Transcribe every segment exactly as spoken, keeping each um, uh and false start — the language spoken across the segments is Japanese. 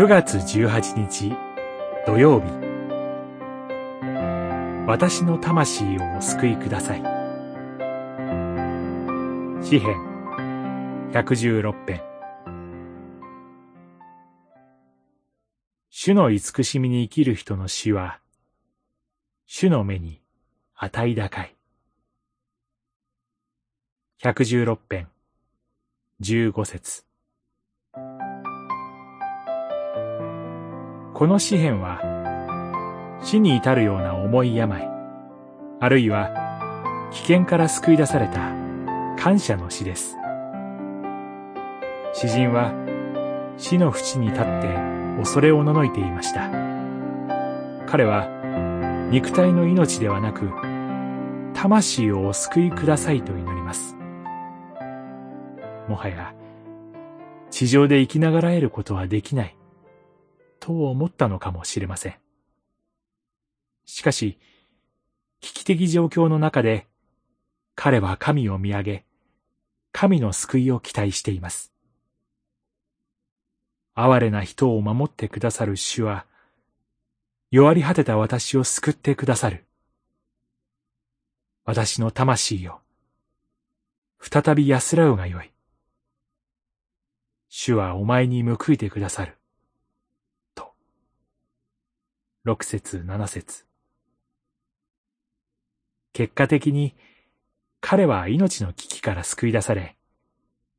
くがつじゅうはちにち土曜日、私の魂をお救いください。詩編ひゃくじゅうろく編。主の慈しみに生きる人の死は、主の目に値高い。ひゃくじゅうろく編じゅうごせつ。この詩編は、死に至るような重い病、あるいは危険から救い出された感謝の詩です。詩人は死の淵に立って恐れおののいていました。彼は肉体の命ではなく、魂をお救いくださいと祈ります。もはや地上で生きながらえることはできないと思ったのかもしれません。しかし、危機的状況の中で、彼は神を見上げ、神の救いを期待しています。哀れな人を守ってくださる主は、弱り果てた私を救ってくださる。私の魂よ、再び安らうがよい。主はお前に報いてくださる。六節七節。結果的に彼は命の危機から救い出され、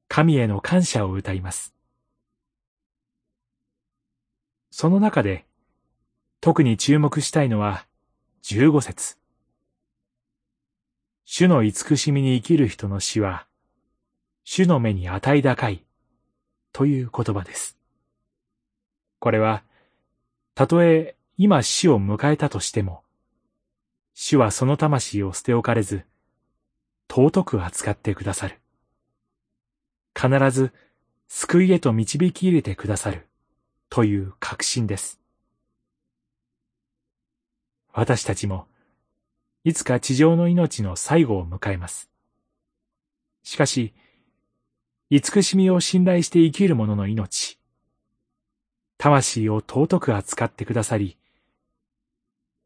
神への感謝を歌います。その中で特に注目したいのは十五節。主の慈しみに生きる人の死は、主の目に値高いという言葉です。これは、たとえ今死を迎えたとしても、主はその魂を捨て置かれず、尊く扱ってくださる。必ず救いへと導き入れてくださるという確信です。私たちも、いつか地上の命の最後を迎えます。しかし、慈しみを信頼して生きる者の命、魂を尊く扱ってくださり、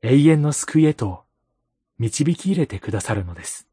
永遠の救いへと導き入れてくださるのです。